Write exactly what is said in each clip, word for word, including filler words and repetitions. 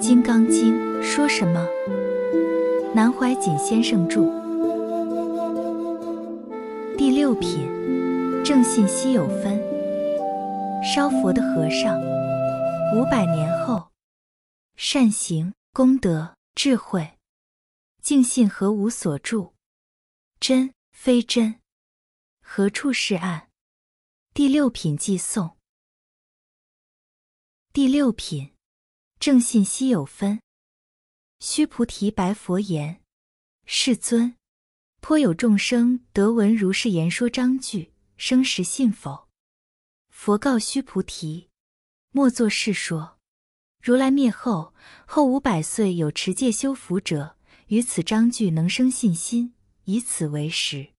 金刚经》说什么？南怀瑾先生著。第六品，正信稀有分。烧佛的和尚。五百年后，善行、功德、智慧，净信何无所住？真非真，何处是岸？第六品寄送。第六品，正信稀有分。须菩提白佛言：世尊，颇有众生得闻如是言说章句，生时信否？佛告须菩提：莫作是说。如来灭后，后五百岁有持戒修福者，于此章句能生信心，以此为实。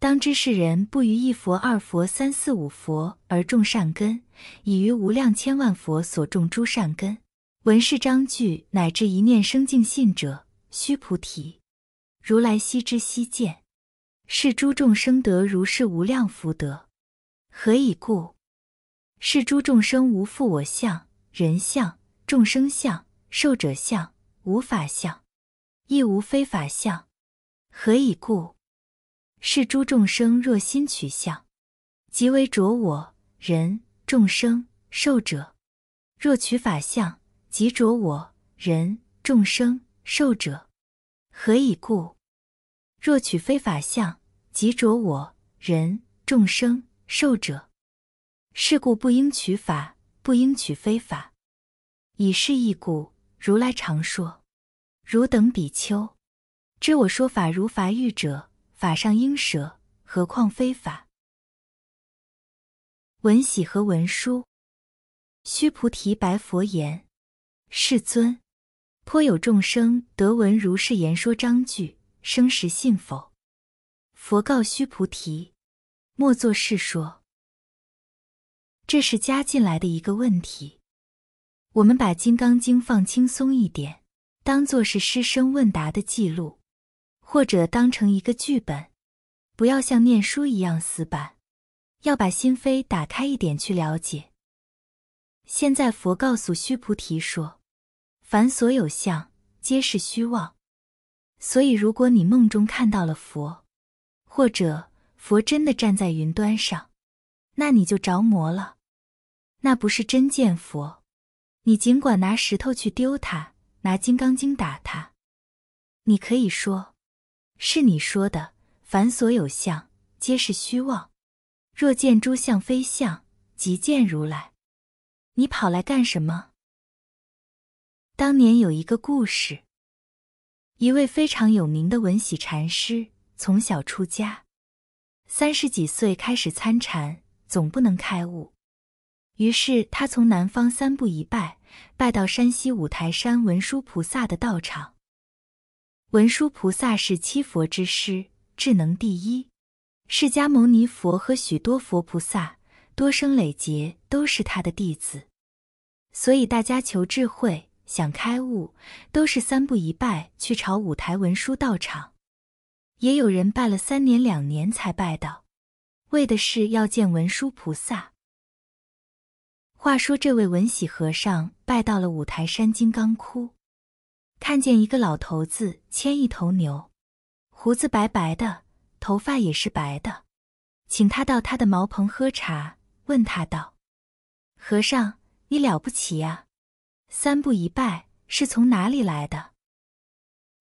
当知世人不于一佛、二佛、三四五佛而种善根，已于无量千万佛所种诸善根。闻是章句乃至一念生净信者，须菩提，如来悉知悉见，是诸众生得如是无量福德。何以故？是诸众生无复我相、人相、众生相、寿者相、无法相，亦无非法相。何以故？是诸众生若心取相，即为着我、人、众生、寿者；若取法相，即着我、人、众生、寿者。何以故？若取非法相，即着我、人、众生、寿者。是故不应取法，不应取非法。以是义故，如来常说：汝等比丘，知我说法如筏喻者，法上应舍，何况非法。闻喜和文殊。须菩提白佛言：世尊，颇有众生得闻如是言说章句，生时信否？佛告须菩提：莫作是说。这是加进来的一个问题。我们把《金刚经》放轻松一点，当作是师生问答的记录，或者当成一个剧本，不要像念书一样死板，要把心扉打开一点去了解。现在佛告诉须菩提说，凡所有相，皆是虚妄。所以如果你梦中看到了佛，或者佛真的站在云端上，那你就着魔了，那不是真见佛。你尽管拿石头去丢它，拿金刚经打它，你可以说，是你说的，凡所有相，皆是虚妄。若见诸相非相，即见如来。你跑来干什么？当年有一个故事，一位非常有名的文喜禅师，从小出家，三十几岁开始参禅，总不能开悟。于是他从南方三步一拜，拜到山西五台山文殊菩萨的道场。文殊菩萨是七佛之师，智能第一。释迦牟尼佛和许多佛菩萨，多生累劫都是他的弟子。所以大家求智慧，想开悟，都是三步一拜去朝五台文殊道场。也有人拜了三年两年才拜到，为的是要见文殊菩萨。话说这位文喜和尚拜到了五台山金刚窟，看见一个老头子牵一头牛，胡子白白的，头发也是白的，请他到他的茅棚喝茶，问他道：和尚，你了不起呀、啊、三步一拜是从哪里来的？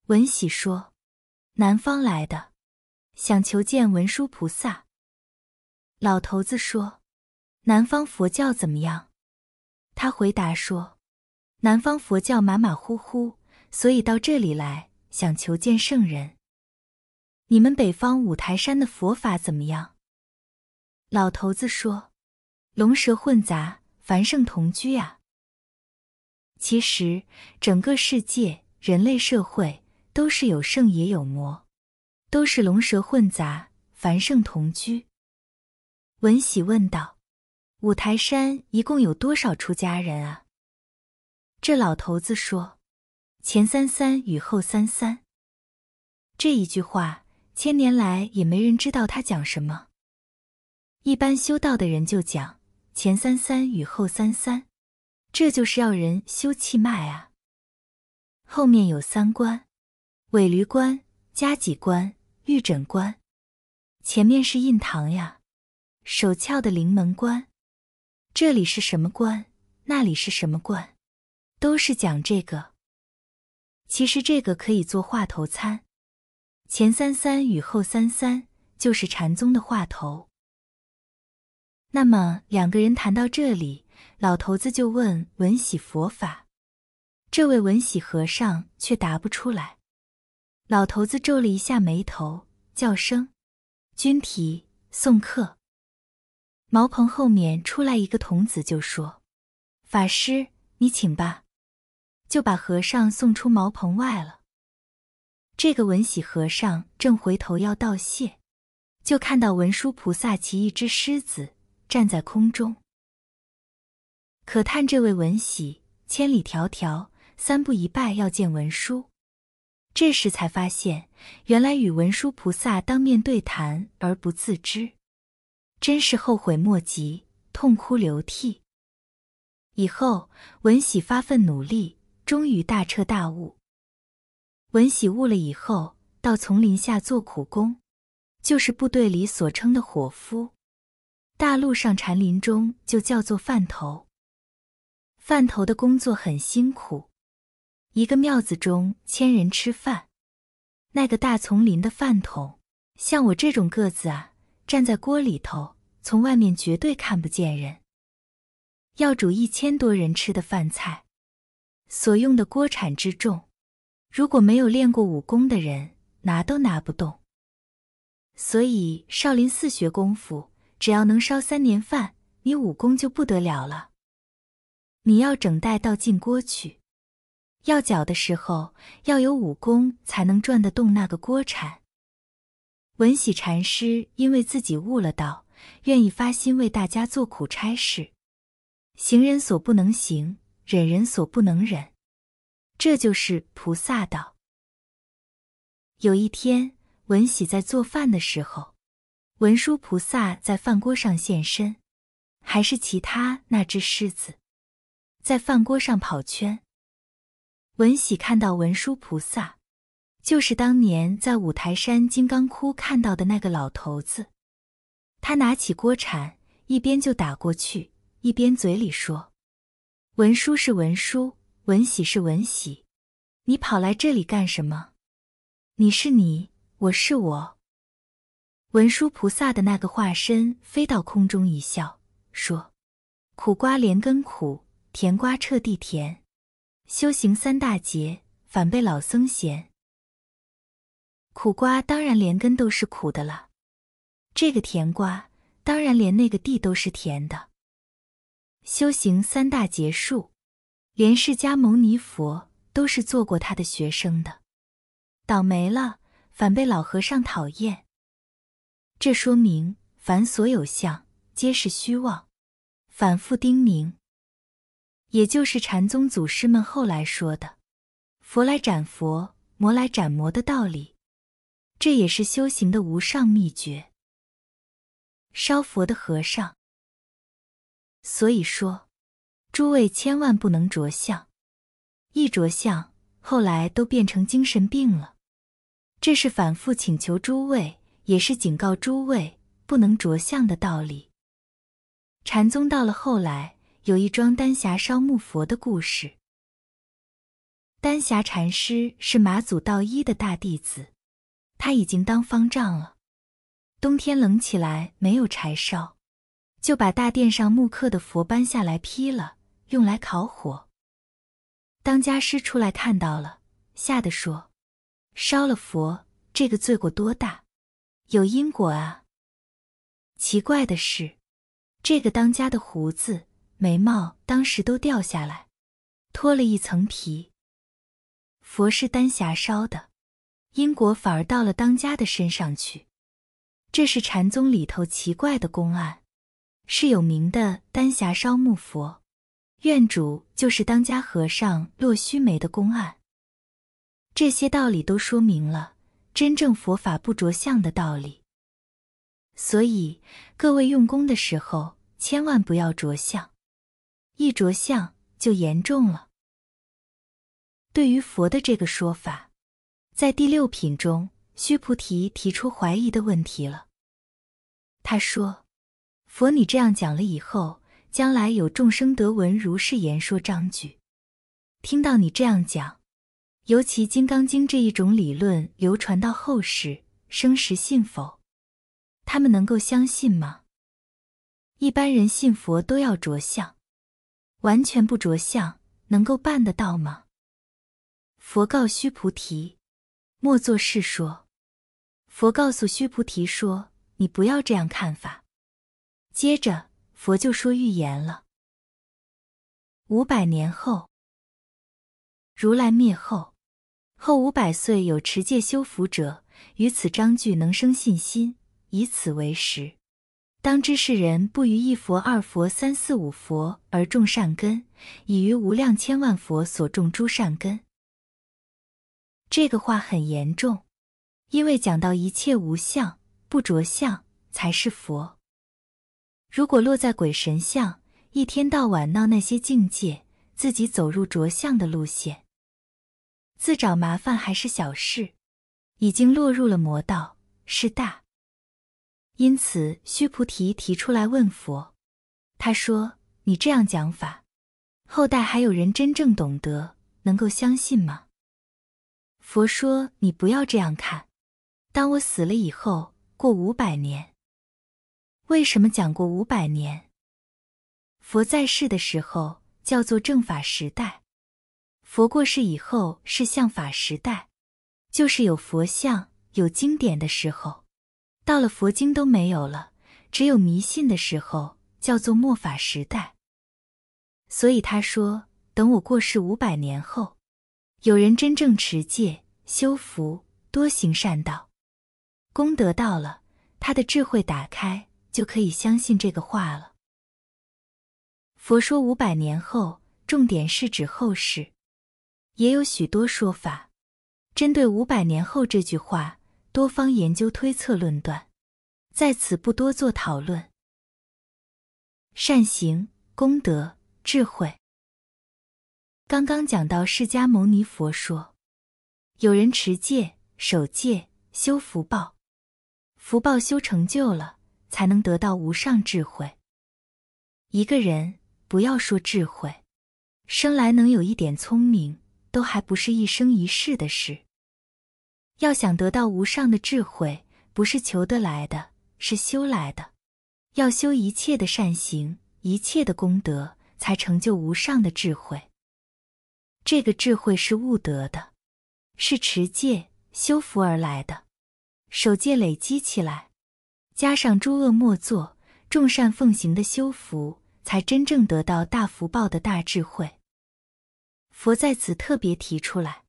文喜说：南方来的，想求见文殊菩萨。老头子说：南方佛教怎么样？他回答说：南方佛教马马虎虎，所以到这里来想求见圣人。你们北方五台山的佛法怎么样？老头子说：龙蛇混杂，凡圣同居啊。其实整个世界人类社会都是有圣也有魔，都是龙蛇混杂，凡圣同居。文喜问道：五台山一共有多少出家人啊？这老头子说：前三三与后三三。这一句话千年来也没人知道他讲什么。一般修道的人就讲前三三与后三三，这就是要人修气脉啊。后面有三关：尾闾关、加脊关、玉枕关。前面是印堂呀，手翘的临门关。这里是什么关？那里是什么关？都是讲这个。其实这个可以做话头参，前三三与后三三就是禅宗的话头。那么两个人谈到这里，老头子就问文喜佛法，这位文喜和尚却答不出来。老头子皱了一下眉头，叫声：“君提，送客。”茅棚后面出来一个童子，就说：“法师，你请吧。”就把和尚送出茅棚外了。这个文喜和尚正回头要道谢，就看到文殊菩萨骑一只狮子站在空中。可叹这位文喜千里迢迢，三步一拜要见文殊。这时才发现，原来与文殊菩萨当面对谈而不自知，真是后悔莫及，痛哭流涕。以后文喜发奋努力，终于大彻大悟。文喜悟了以后，到丛林下做苦工，就是部队里所称的伙夫。大陆上禅林中就叫做饭头。饭头的工作很辛苦，一个庙子中千人吃饭。那个大丛林的饭桶，像我这种个子啊，站在锅里头，从外面绝对看不见人。要煮一千多人吃的饭菜，所用的锅铲之重，如果没有练过武功的人，拿都拿不动。所以少林寺学功夫，只要能烧三年饭，你武功就不得了了。你要整袋倒进锅去，要搅的时候要有武功才能转得动那个锅铲。文喜禅师因为自己悟了道，愿意发心为大家做苦差事，行人所不能行，忍人所不能忍，这就是菩萨道。有一天，文喜在做饭的时候，文殊菩萨在饭锅上现身，还是其他那只狮子，在饭锅上跑圈。文喜看到文殊菩萨，就是当年在五台山金刚窟看到的那个老头子。他拿起锅铲，一边就打过去，一边嘴里说：“文殊是文殊，文喜是文喜，你跑来这里干什么？你是你，我是我。”文殊菩萨的那个化身飞到空中一笑，说：“苦瓜连根苦，甜瓜彻地甜。修行三大劫，反被老僧嫌。”苦瓜当然连根都是苦的了，这个甜瓜当然连那个地都是甜的。修行三大劫数，连释迦牟尼佛都是做过他的学生的，倒霉了，反被老和尚讨厌。这说明凡所有相皆是虚妄，反复叮咛，也就是禅宗祖师们后来说的佛来斩佛，魔来斩魔的道理。这也是修行的无上秘诀。烧佛的和尚，所以说诸位千万不能着相，一着相后来都变成精神病了。这是反复请求诸位，也是警告诸位不能着相的道理。禅宗到了后来，有一桩丹霞烧木佛的故事。丹霞禅师是马祖道一的大弟子，他已经当方丈了。冬天冷起来没有柴烧，就把大殿上木刻的佛搬下来劈了，用来烤火。当家师出来看到了，吓得说：“烧了佛，这个罪过多大，有因果啊！”奇怪的是，这个当家的胡子、眉毛当时都掉下来，脱了一层皮。佛是丹霞烧的，因果反而到了当家的身上去。这是禅宗里头奇怪的公案，是有名的丹霞烧木佛，院主就是当家和尚落须眉的公案。这些道理都说明了真正佛法不着相的道理。所以各位用功的时候千万不要着相，一着相就严重了。对于佛的这个说法，在第六品中，须菩提提出怀疑的问题了。他说：“佛，你这样讲了以后，将来有众生得闻如是言说章句。听到你这样讲，尤其《金刚经》这一种理论流传到后世，生时信否？他们能够相信吗？一般人信佛都要着相，完全不着相，能够办得到吗？”佛告须菩提：“莫作是说。”佛告诉须菩提说：“你不要这样看法。”接着，佛就说预言了。五百年后，如来灭后，后五百岁有持戒修福者，于此章句能生信心，以此为实。当知世人不于一佛、二佛、三四五佛而种善根，以于无量千万佛所种诸善根。这个话很严重，因为讲到一切无相、不着相才是佛。如果落在鬼神相，一天到晚闹那些境界，自己走入着相的路线，自找麻烦还是小事，已经落入了魔道，是大。因此须菩提提出来问佛，他说：“你这样讲法，后代还有人真正懂得，能够相信吗？”佛说：“你不要这样看，当我死了以后，过五百年。”为什么讲过五百年？佛在世的时候叫做正法时代，佛过世以后是相法时代，就是有佛像、有经典的时候。到了佛经都没有了，只有迷信的时候，叫做末法时代。所以他说，等我过世五百年后，有人真正持戒、修福、多行善道，功德到了，他的智慧打开，就可以相信这个话了。佛说五百年后，重点是指后世，也有许多说法。针对五百年后这句话，多方研究推测论断，在此不多做讨论。善行、功德、智慧。刚刚讲到释迦牟尼佛说，有人持戒、守戒、修福报，福报修成就了，才能得到无上智慧。一个人，不要说智慧，生来能有一点聪明，都还不是一生一世的事。要想得到无上的智慧，不是求得来的，是修来的。要修一切的善行，一切的功德，才成就无上的智慧。这个智慧是悟得的，是持戒、修福而来的。守戒累积起来，加上诸恶莫作、众善奉行的修福，才真正得到大福报的大智慧。佛在此特别提出来。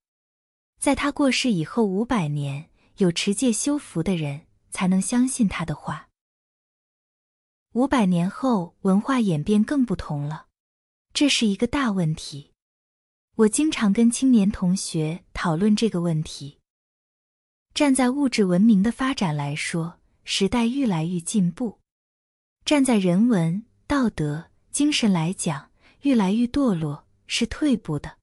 在他过世以后五百年，有持戒修福的人才能相信他的话。五百年后，文化演变更不同了，这是一个大问题。我经常跟青年同学讨论这个问题。站在物质文明的发展来说，时代愈来愈进步；站在人文、道德、精神来讲，愈来愈堕落，是退步的。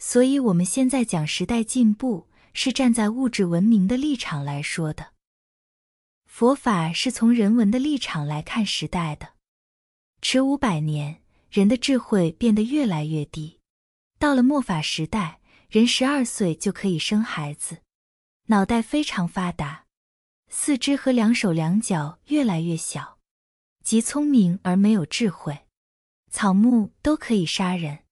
所以我们现在讲时代进步，是站在物质文明的立场来说的。佛法是从人文的立场来看时代的。迟五百年，人的智慧变得越来越低。到了末法时代，人十二岁就可以生孩子，脑袋非常发达，四肢和两手两脚越来越小，极聪明而没有智慧，草木都可以杀人。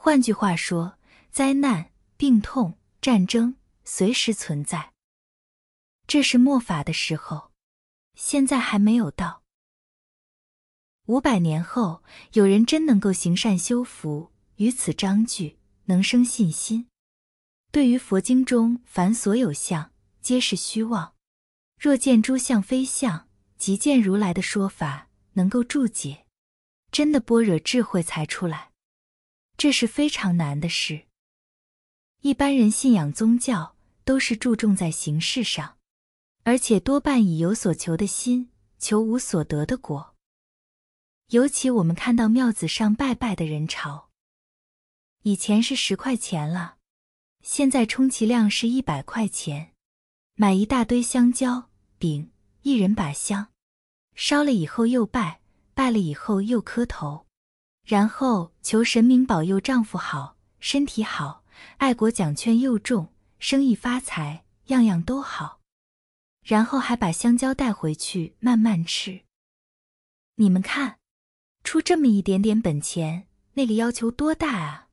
换句话说，灾难、病痛、战争随时存在。这是末法的时候，现在还没有到。五百年后，有人真能够行善修福，于此章句能生信心。对于佛经中凡所有相，皆是虚妄。若见诸相非相，即见如来的说法，能够注解，真的般若智慧才出来。这是非常难的事。一般人信仰宗教，都是注重在形式上，而且多半以有所求的心，求无所得的果。尤其我们看到庙子上拜拜的人潮，以前是十块钱了，现在充其量是一百块钱。买一大堆香蕉、饼，一人把香。烧了以后又拜，拜了以后又磕头。然后求神明保佑丈夫好，身体好，爱国奖券又中，生意发财，样样都好。然后还把香蕉带回去慢慢吃。你们看，出这么一点点本钱，那个要求多大啊！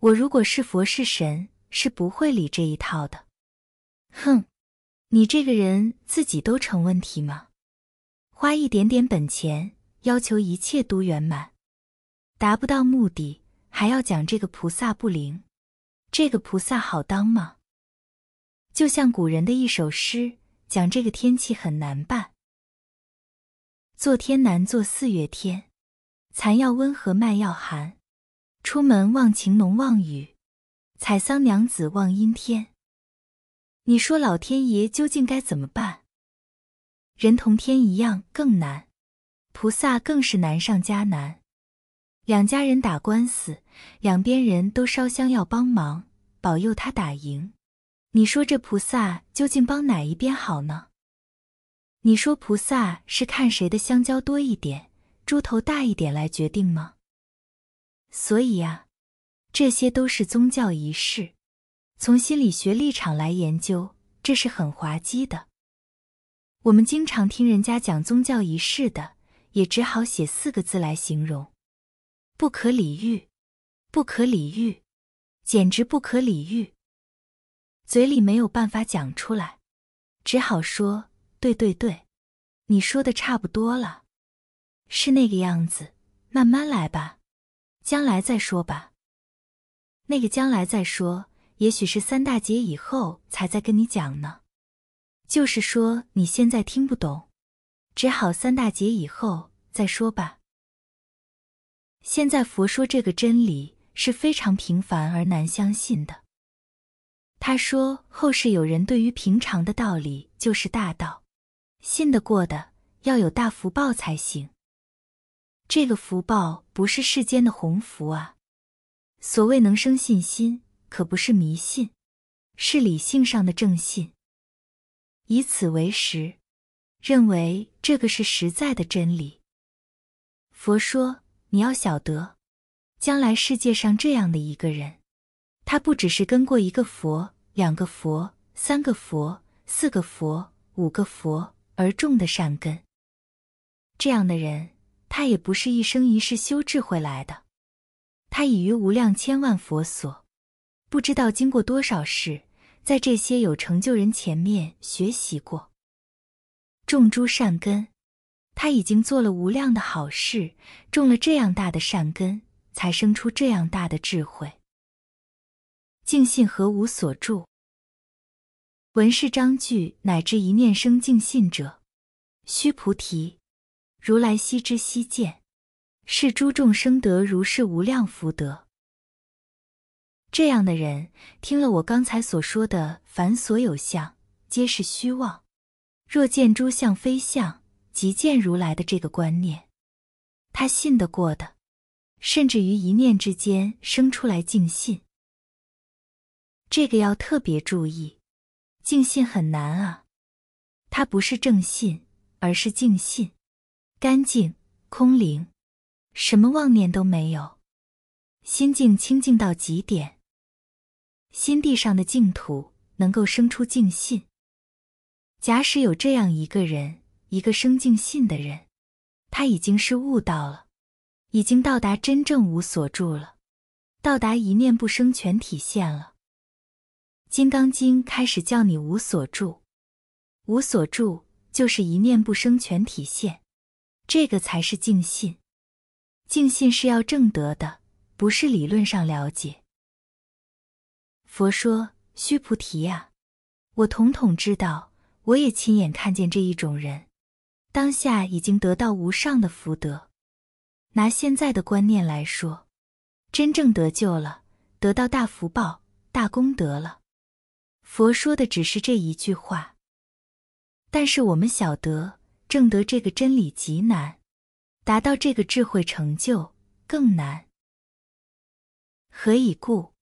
我如果是佛是神，是不会理这一套的。哼，你这个人自己都成问题吗？花一点点本钱，要求一切都圆满，达不到目的，还要讲这个菩萨不灵，这个菩萨好当吗？就像古人的一首诗，讲这个天气很难办。做天难做四月天，蚕要温和麦要寒，出门望晴农望雨，采桑娘子望阴天。你说老天爷究竟该怎么办？人同天一样更难，菩萨更是难上加难。两家人打官司，两边人都烧香要帮忙，保佑他打赢。你说这菩萨究竟帮哪一边好呢？你说菩萨是看谁的香蕉多一点，猪头大一点来决定吗？所以啊，这些都是宗教仪式，从心理学立场来研究，这是很滑稽的。我们经常听人家讲宗教仪式的，也只好写四个字来形容：不可理喻，不可理喻，简直不可理喻。嘴里没有办法讲出来，只好说对对对，你说的差不多了，是那个样子，慢慢来吧，将来再说吧。那个将来再说，也许是三大节以后才再跟你讲呢。就是说你现在听不懂，只好三大节以后再说吧。现在佛说这个真理是非常平凡而难相信的。他说后世有人对于平常的道理就是大道，信得过的要有大福报才行。这个福报不是世间的鸿福啊。所谓能生信心，可不是迷信，是理性上的正信。以此为实，认为这个是实在的真理。佛说你要晓得，将来世界上这样的一个人，他不只是跟过一个佛、两个佛、三个佛、四个佛、五个佛而种的善根。这样的人，他也不是一生一世修智慧来的，他已于无量千万佛所，不知道经过多少世，在这些有成就人前面学习过，种诸善根。他已经做了无量的好事，种了这样大的善根，才生出这样大的智慧。净信何无所住？闻是章句乃至一念生净信者，须菩提，如来悉知悉见，是诸众生得如是无量福德。这样的人听了我刚才所说的凡所有相，皆是虚妄，若见诸相非相，即见如来的这个观念，他信得过的，甚至于一念之间生出来净信。这个要特别注意，净信很难啊，它不是正信，而是净信，干净空灵，什么妄念都没有，心境清净到极点，心地上的净土能够生出净信。假使有这样一个人，一个生净信的人，他已经是悟道了，已经到达真正无所住了，到达一念不生全体现了。金刚经开始叫你无所住，无所住就是一念不生全体现，这个才是净信。净信是要证得的，不是理论上了解。佛说须菩提啊，我统统知道，我也亲眼看见这一种人，当下已经得到无上的福德。拿现在的观念来说，真正得救了，得到大福报、大功德了。佛说的只是这一句话，但是我们晓得证得这个真理极难，达到这个智慧成就更难。何以故？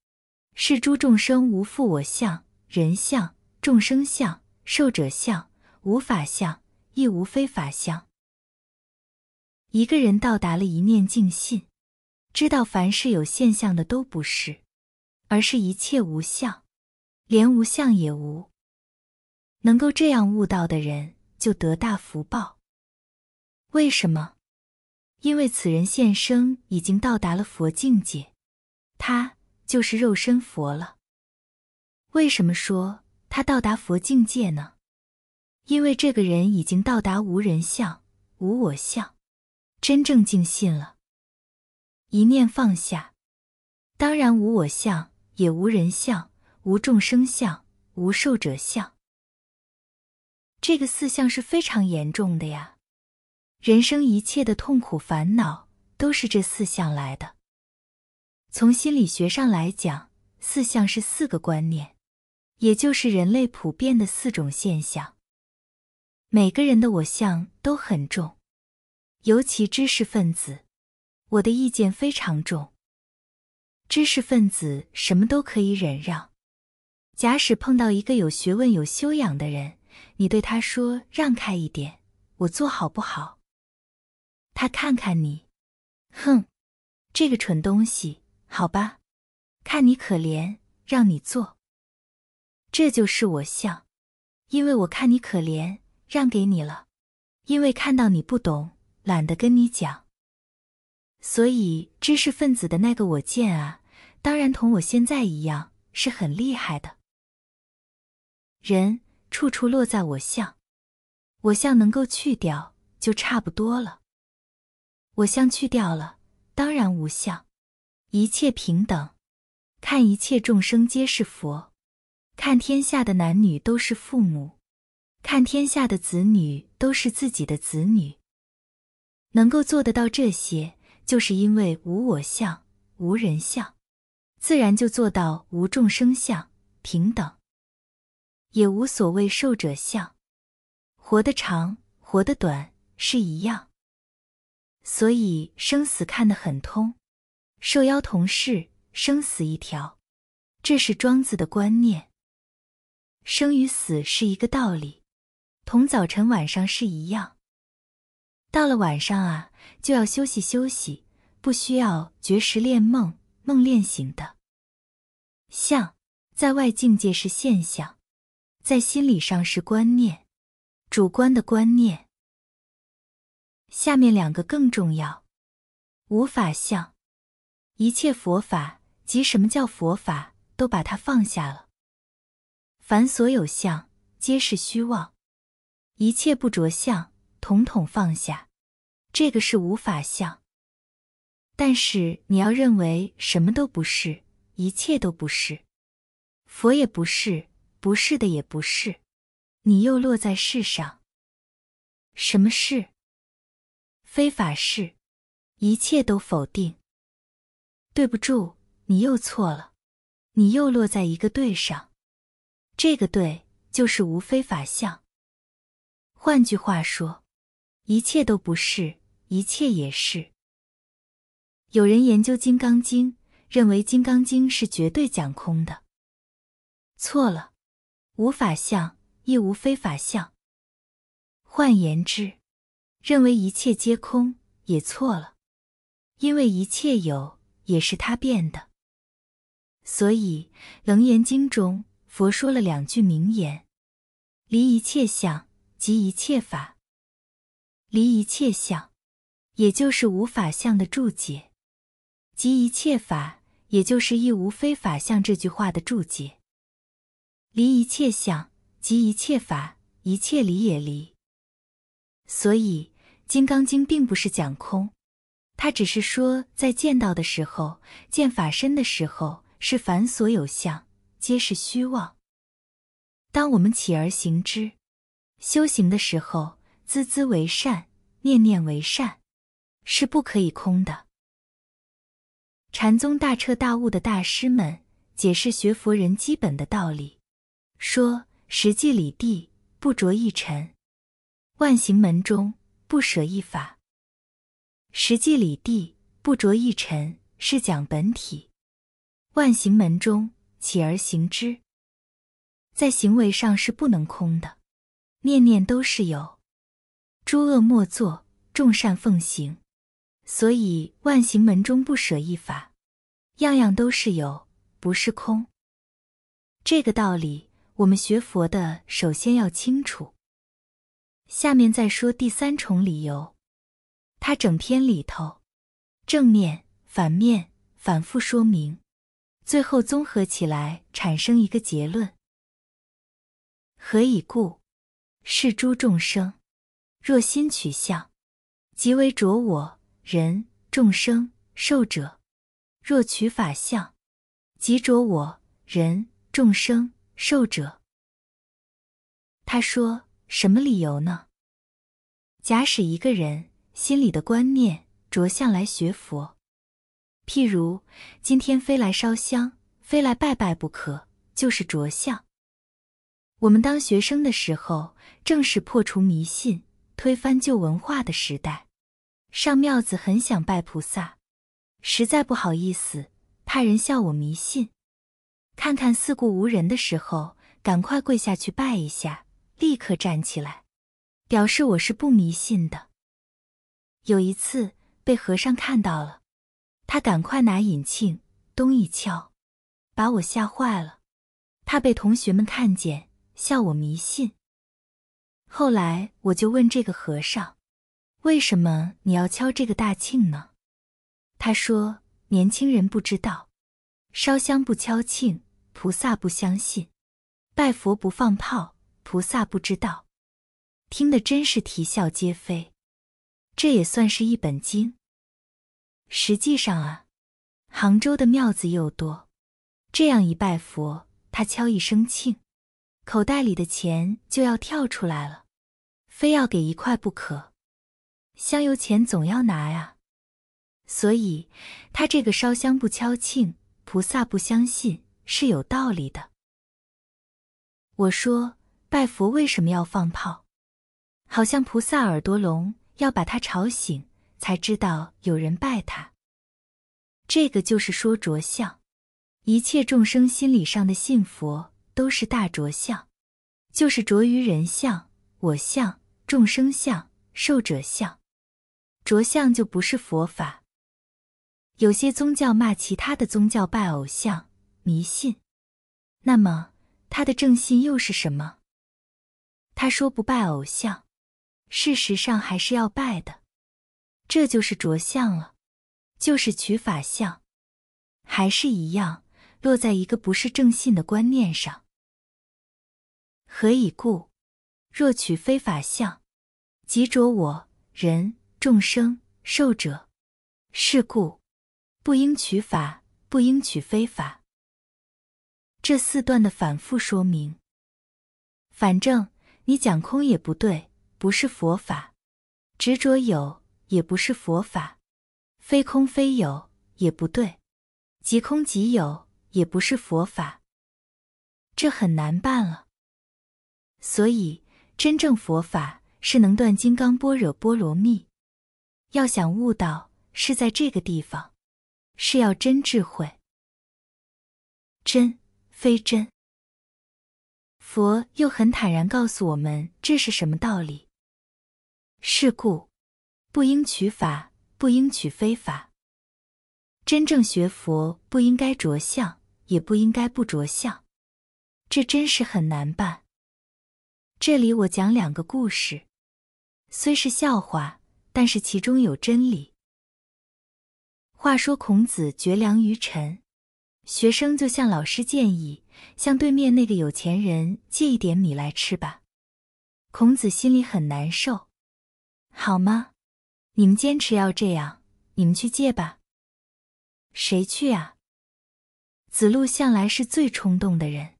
是诸众生无复我相、人相、众生相、寿者相、无法相，亦无非法相。一个人到达了一念净信，知道凡是有现象的都不是，而是一切无相，连无相也无。能够这样悟道的人，就得大福报。为什么？因为此人现生已经到达了佛境界，他就是肉身佛了。为什么说他到达佛境界呢？因为这个人已经到达无人相、无我相，真正净信了。一念放下，当然无我相，也无人相，无众生相，无寿者相。这个四相是非常严重的呀。人生一切的痛苦烦恼都是这四相来的。从心理学上来讲，四相是四个观念，也就是人类普遍的四种现象。每个人的我相都很重，尤其知识分子，我的意见非常重。知识分子什么都可以忍让。假使碰到一个有学问有修养的人，你对他说让开一点，我做好不好？他看看你，哼，这个蠢东西，好吧，看你可怜，让你做。这就是我相，因为我看你可怜，让给你了，因为看到你不懂，懒得跟你讲。所以知识分子的那个我见啊，当然同我现在一样，是很厉害的。人处处落在我相，我相能够去掉，就差不多了。我相去掉了，当然无相，一切平等，看一切众生皆是佛，看天下的男女都是父母，看天下的子女都是自己的子女。能够做得到这些，就是因为无我相、无人相，自然就做到无众生相、平等，也无所谓寿者相，活得长、活得短是一样。所以生死看得很通，寿夭同世，生死一条，这是庄子的观念。生与死是一个道理，同早晨晚上是一样。到了晚上啊，就要休息休息，不需要绝食练梦，梦练醒的。相在外境界是现象，在心理上是观念，主观的观念。下面两个更重要。无法相，一切佛法及什么叫佛法都把它放下了。凡所有相皆是虚妄，一切不着相统统放下，这个是无法相。但是你要认为什么都不是，一切都不是，佛也不是，不是的也不是，你又落在世上。什么事？非法事，一切都否定。对不住，你又错了，你又落在一个对上。这个对就是无非法相。换句话说，一切都不是，一切也是。有人研究《金刚经》，认为《金刚经》是绝对讲空的。错了，无法相亦无非法相。换言之，认为一切皆空也错了，因为一切有也是他变的。所以《楞严经》中佛说了两句名言：离一切相即一切法。离一切相也就是无法相的注解，即一切法也就是亦无非法相这句话的注解。离一切相即一切法，一切离也离。所以《金刚经》并不是讲空，它只是说在见到的时候，见法身的时候，是凡所有相皆是虚妄。当我们起而行之，修行的时候，孜孜为善，念念为善，是不可以空的。禅宗大彻大悟的大师们解释学佛人基本的道理，说实际理地，不着一尘，万行门中不舍一法。实际理地不着一尘是讲本体，万行门中，起而行之。在行为上是不能空的，念念都是有。诸恶莫作，众善奉行。所以万行门中不舍一法，样样都是有，不是空。这个道理，我们学佛的首先要清楚。下面再说第三重理由。它整篇里头，正面、反面反复说明，最后综合起来产生一个结论。何以故？是诸众生，若心取向，即为着我、人、众生、寿者；若取法相，即着我、人、众生、寿者。他说什么理由呢？假使一个人心里的观念着相来学佛，譬如今天非来烧香，非来拜拜不可，就是着相。我们当学生的时候，正是破除迷信、推翻旧文化的时代。上庙子很想拜菩萨，实在不好意思，怕人笑我迷信。看看四顾无人的时候，赶快跪下去拜一下，立刻站起来，表示我是不迷信的。有一次被和尚看到了，他赶快拿引磬东一敲，把我吓坏了。他被同学们看见，笑我迷信。后来我就问这个和尚，为什么你要敲这个大磬呢？他说，年轻人不知道，烧香不敲磬，菩萨不相信；拜佛不放炮，菩萨不知道。听得真是啼笑皆非。这也算是一本经。实际上啊，杭州的庙子又多，这样一拜佛，他敲一声磬，口袋里的钱就要跳出来了，非要给一块不可。香油钱总要拿呀。所以他这个烧香不敲磬，菩萨不相信是有道理的。我说，拜佛为什么要放炮？好像菩萨耳朵聋，要把他吵醒，才知道有人拜他。这个就是说着相，一切众生心理上的信佛都是大着相，就是着于人相、我相、众生相、寿者相。着相就不是佛法。有些宗教骂其他的宗教拜偶像、迷信，那么他的正信又是什么？他说不拜偶像，事实上还是要拜的，这就是着相了，就是取法相，还是一样落在一个不是正信的观念上。何以故？若取非法相，即着我、人、众生、寿者。是故不应取法，不应取非法。这四段的反复说明，反正你讲空也不对，不是佛法；执着有也不是佛法；非空非有也不对；即空即有也不是佛法。这很难办了。所以真正佛法是能断金刚般若波罗蜜。要想悟道，是在这个地方，是要真智慧。真非真，佛又很坦然告诉我们这是什么道理。是故不应取法，不应取非法。真正学佛不应该着相，也不应该不着相，这真是很难办。这里我讲两个故事，虽是笑话，但是其中有真理。话说孔子绝粮于陈，学生就向老师建议，向对面那个有钱人借一点米来吃吧。孔子心里很难受。好吗？你们坚持要这样，你们去借吧。谁去啊？子路向来是最冲动的人，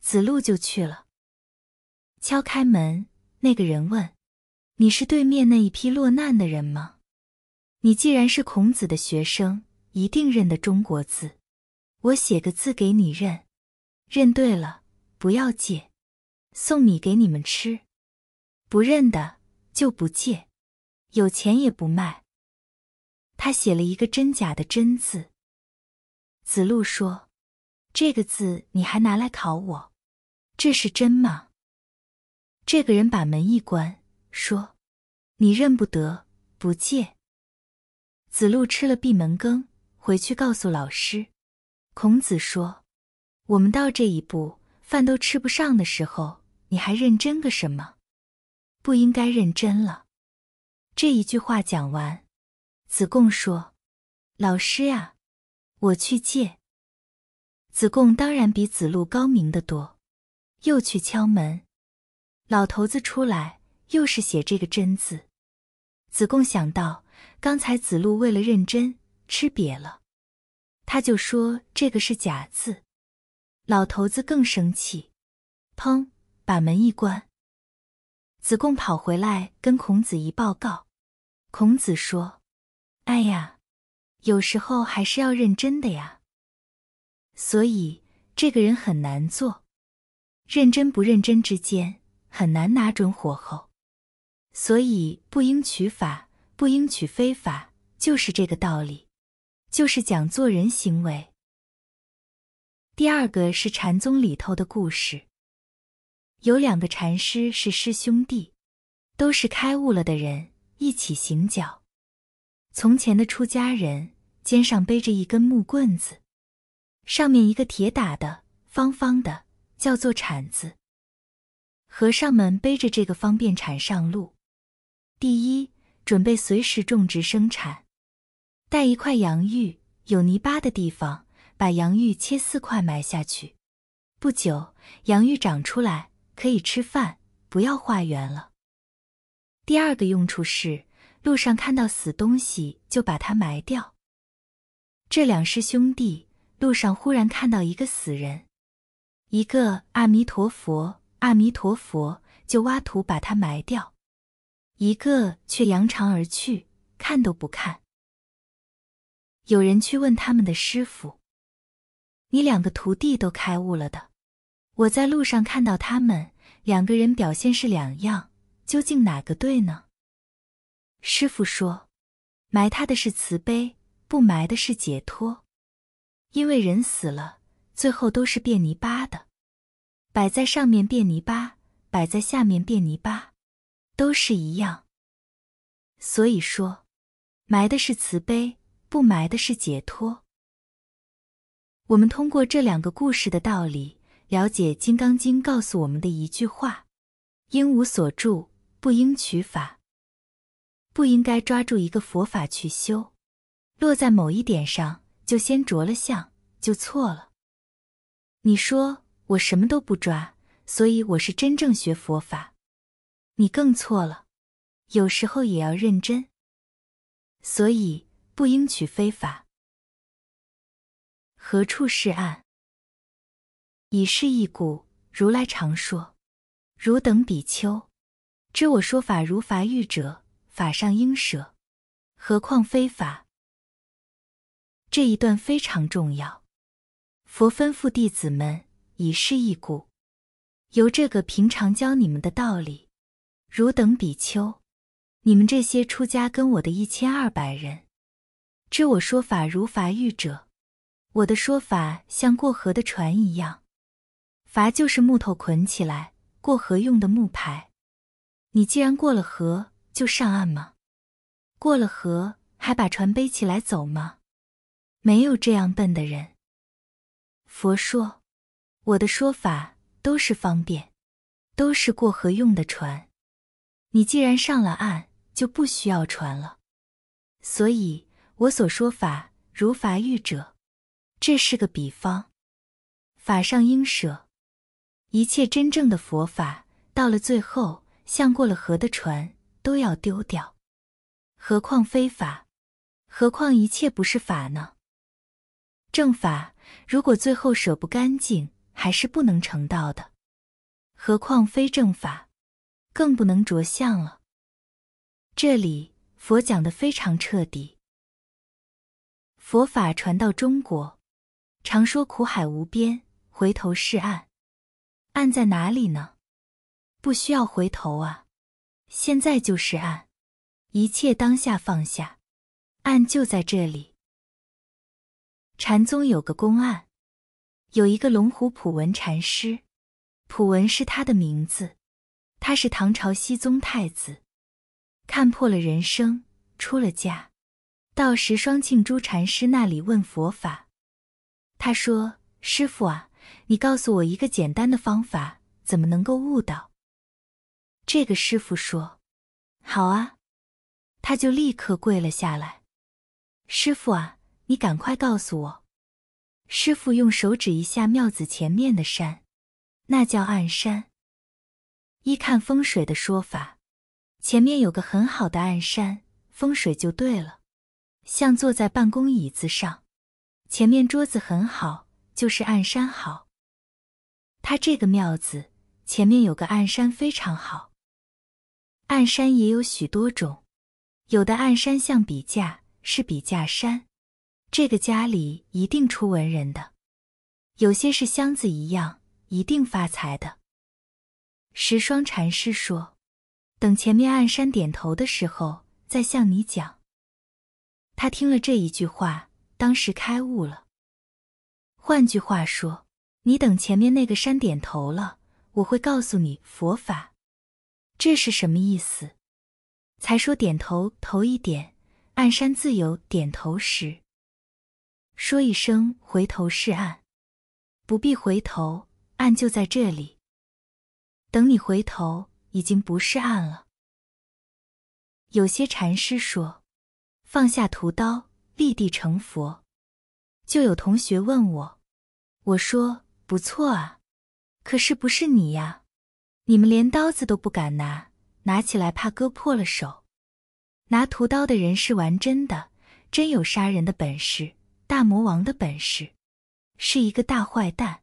子路就去了。敲开门，那个人问，你是对面那一批落难的人吗？你既然是孔子的学生，一定认得中国字，我写个字给你认，认对了不要借，送米给你们吃；不认的就不借，有钱也不卖。他写了一个真假的真字。子路说，这个字你还拿来考我，这是真吗？”这个人把门一关，说：“你认不得，不借。”子路吃了闭门羹，回去告诉老师。孔子说：“我们到这一步，饭都吃不上的时候，你还认真个什么？不应该认真了。”这一句话讲完，子贡说：“老师啊，我去借。”子贡当然比子路高明得多，又去敲门。老头子出来，又是写这个真字。子贡想到刚才子路为了认真吃瘪了，他就说这个是假字。老头子更生气，砰，把门一关。子贡跑回来跟孔子一报告，孔子说：“哎呀，有时候还是要认真的呀。”所以这个人很难做，认真不认真之间很难拿准火候，所以不应取法，不应取非法，就是这个道理，就是讲做人行为。第二个是禅宗里头的故事。有两个禅师是师兄弟，都是开悟了的人，一起行脚。从前的出家人肩上背着一根木棍子，上面一个铁打的方方的，叫做铲子。和尚们背着这个方便铲上路，第一，准备随时种植生产。带一块洋芋，有泥巴的地方，把洋芋切四块埋下去。不久，洋芋长出来，可以吃饭，不要化缘了。第二个用处是，路上看到死东西就把它埋掉。这两师兄弟，路上忽然看到一个死人，一个阿弥陀佛阿弥陀佛就挖土把它埋掉，一个却扬长而去，看都不看。有人去问他们的师父：“你两个徒弟都开悟了的，我在路上看到他们两个人表现是两样，究竟哪个对呢？”师父说：“埋他的是慈悲，不埋的是解脱。因为人死了，最后都是变泥巴的。摆在上面变泥巴，摆在下面变泥巴，都是一样。所以说，埋的是慈悲，不埋的是解脱。”我们通过这两个故事的道理，了解《金刚经》告诉我们的一句话：应无所住，不应取法。不应该抓住一个佛法去修，落在某一点上，就先着了相，就错了。你说我什么都不抓，所以我是真正学佛法。你更错了，有时候也要认真。所以不应取非法。何处是岸？以是一故，如来常说：“汝等比丘，知我说法如筏喻者，法上应舍，何况非法。”这一段非常重要。佛吩咐弟子们以是一故，由这个平常教你们的道理。汝等比丘，你们这些出家跟我的一千二百人，知我说法如筏喻者，我的说法像过河的船一样。筏就是木头捆起来过河用的木牌。你既然过了河，就上岸吗？过了河还把船背起来走吗？没有这样笨的人。佛说，我的说法都是方便，都是过河用的船。你既然上了岸，就不需要船了。所以我所说法如筏喻者，这是个比方。法上应舍，一切真正的佛法到了最后，像过了河的船，都要丢掉。何况非法，何况一切不是法呢？正法如果最后舍不干净，还是不能成道的，何况非正法，更不能着相了。这里佛讲得非常彻底。佛法传到中国，常说苦海无边，回头是岸。岸在哪里呢？不需要回头啊，现在就是岸，一切当下放下，岸就在这里。禅宗有个公案，有一个龙湖普文禅师，普文是他的名字，他是唐朝熙宗太子，看破了人生，出了家，到石双庆珠禅师那里问佛法。他说：“师父啊，你告诉我一个简单的方法，怎么能够悟道？”这个师父说：“好啊。”他就立刻跪了下来。“师父啊，你赶快告诉我。”师父用手指一下庙子前面的山，那叫暗山。依看风水的说法，前面有个很好的暗山，风水就对了，像坐在办公椅子上，前面桌子很好，就是暗山好。他这个庙子前面有个暗山非常好。暗山也有许多种，有的暗山像笔架，是笔架山，这个家里一定出文人的；有些是箱子一样，一定发财的。石双禅师说：“等前面暗山点头的时候，再向你讲。”他听了这一句话，当时开悟了。换句话说，你等前面那个山点头了，我会告诉你佛法。这是什么意思？才说点头，头一点，暗山自有点头时。说一声回头是岸，不必回头，岸就在这里。等你回头，已经不是岸了。有些禅师说：“放下屠刀，立地成佛。”就有同学问我，我说：“不错啊，可是不是你呀？你们连刀子都不敢拿，拿起来怕割破了手。拿屠刀的人是玩真的，真有杀人的本事，大魔王的本事，是一个大坏蛋。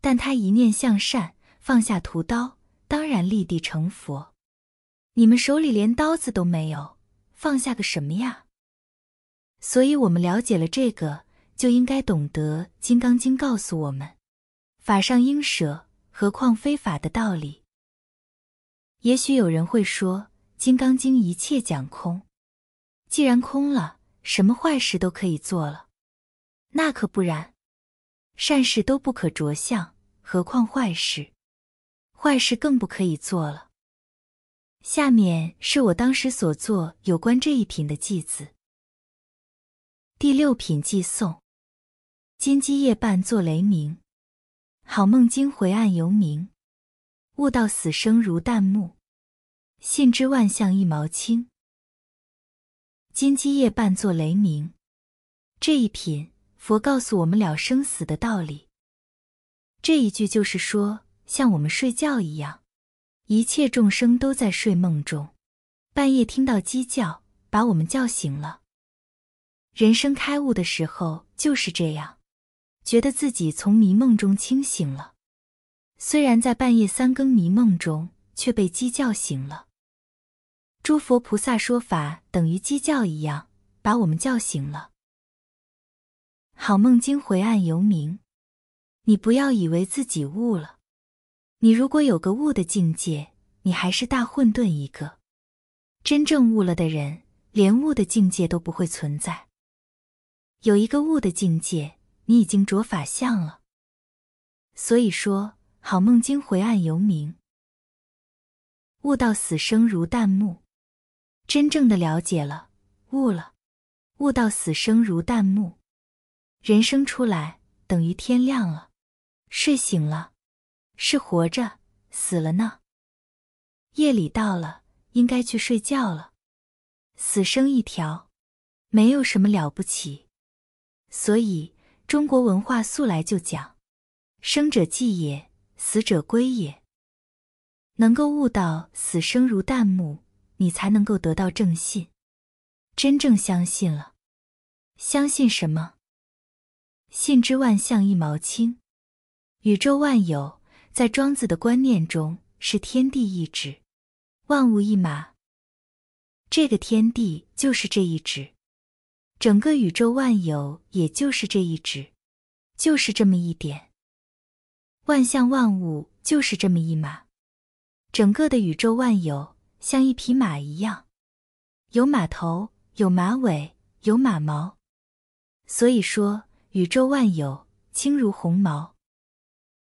但他一念向善，放下屠刀，当然立地成佛。你们手里连刀子都没有，放下个什么呀？”所以我们了解了这个，就应该懂得《金刚经》告诉我们法上应舍，何况非法的道理。也许有人会说，《金刚经》一切讲空，既然空了，什么坏事都可以做了。那可不然，善事都不可着相，何况坏事？坏事更不可以做了。下面是我当时所做有关这一品的祭字。第六品祭诵：金鸡夜半作雷鸣，好梦惊回暗犹明。悟到死生如旦暮，信知万象一毛轻。金鸡夜半作雷鸣，这一品佛告诉我们了生死的道理。这一句就是说，像我们睡觉一样，一切众生都在睡梦中，半夜听到鸡叫，把我们叫醒了。人生开悟的时候就是这样，觉得自己从迷梦中清醒了，虽然在半夜三更迷梦中，却被鸡叫醒了。诸佛菩萨说法等于鸡叫一样，把我们叫醒了。好梦惊回暗犹明，你不要以为自己悟了。你如果有个悟的境界，你还是大混沌一个。真正悟了的人，连悟的境界都不会存在。有一个悟的境界，你已经着法相了。所以说，好梦惊回暗犹明。悟到死生如旦暮，真正的了解了，悟了，悟到死生如旦暮。人生出来，等于天亮了，睡醒了。是活着，死了呢？夜里到了，应该去睡觉了。死生一条，没有什么了不起。所以，中国文化素来就讲，生者寂也，死者归也。能够悟到死生如旦暮，你才能够得到正信。真正相信了。相信什么？信知万象一毛轻。宇宙万有，在庄子的观念中是天地一指，万物一马。这个天地就是这一指，整个宇宙万有也就是这一指，就是这么一点。万象万物就是这么一马，整个的宇宙万有像一匹马一样，有马头，有马尾，有马毛。所以说，宇宙万有轻如鸿毛。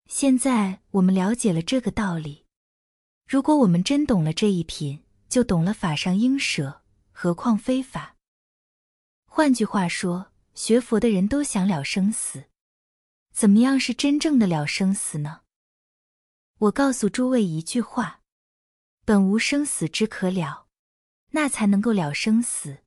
现在我们了解了这个道理，如果我们真懂了这一品，就懂了法上应舍，何况非法。换句话说，学佛的人都想了生死。怎么样是真正的了生死呢？我告诉诸位一句话：本无生死之可了，那才能够了生死。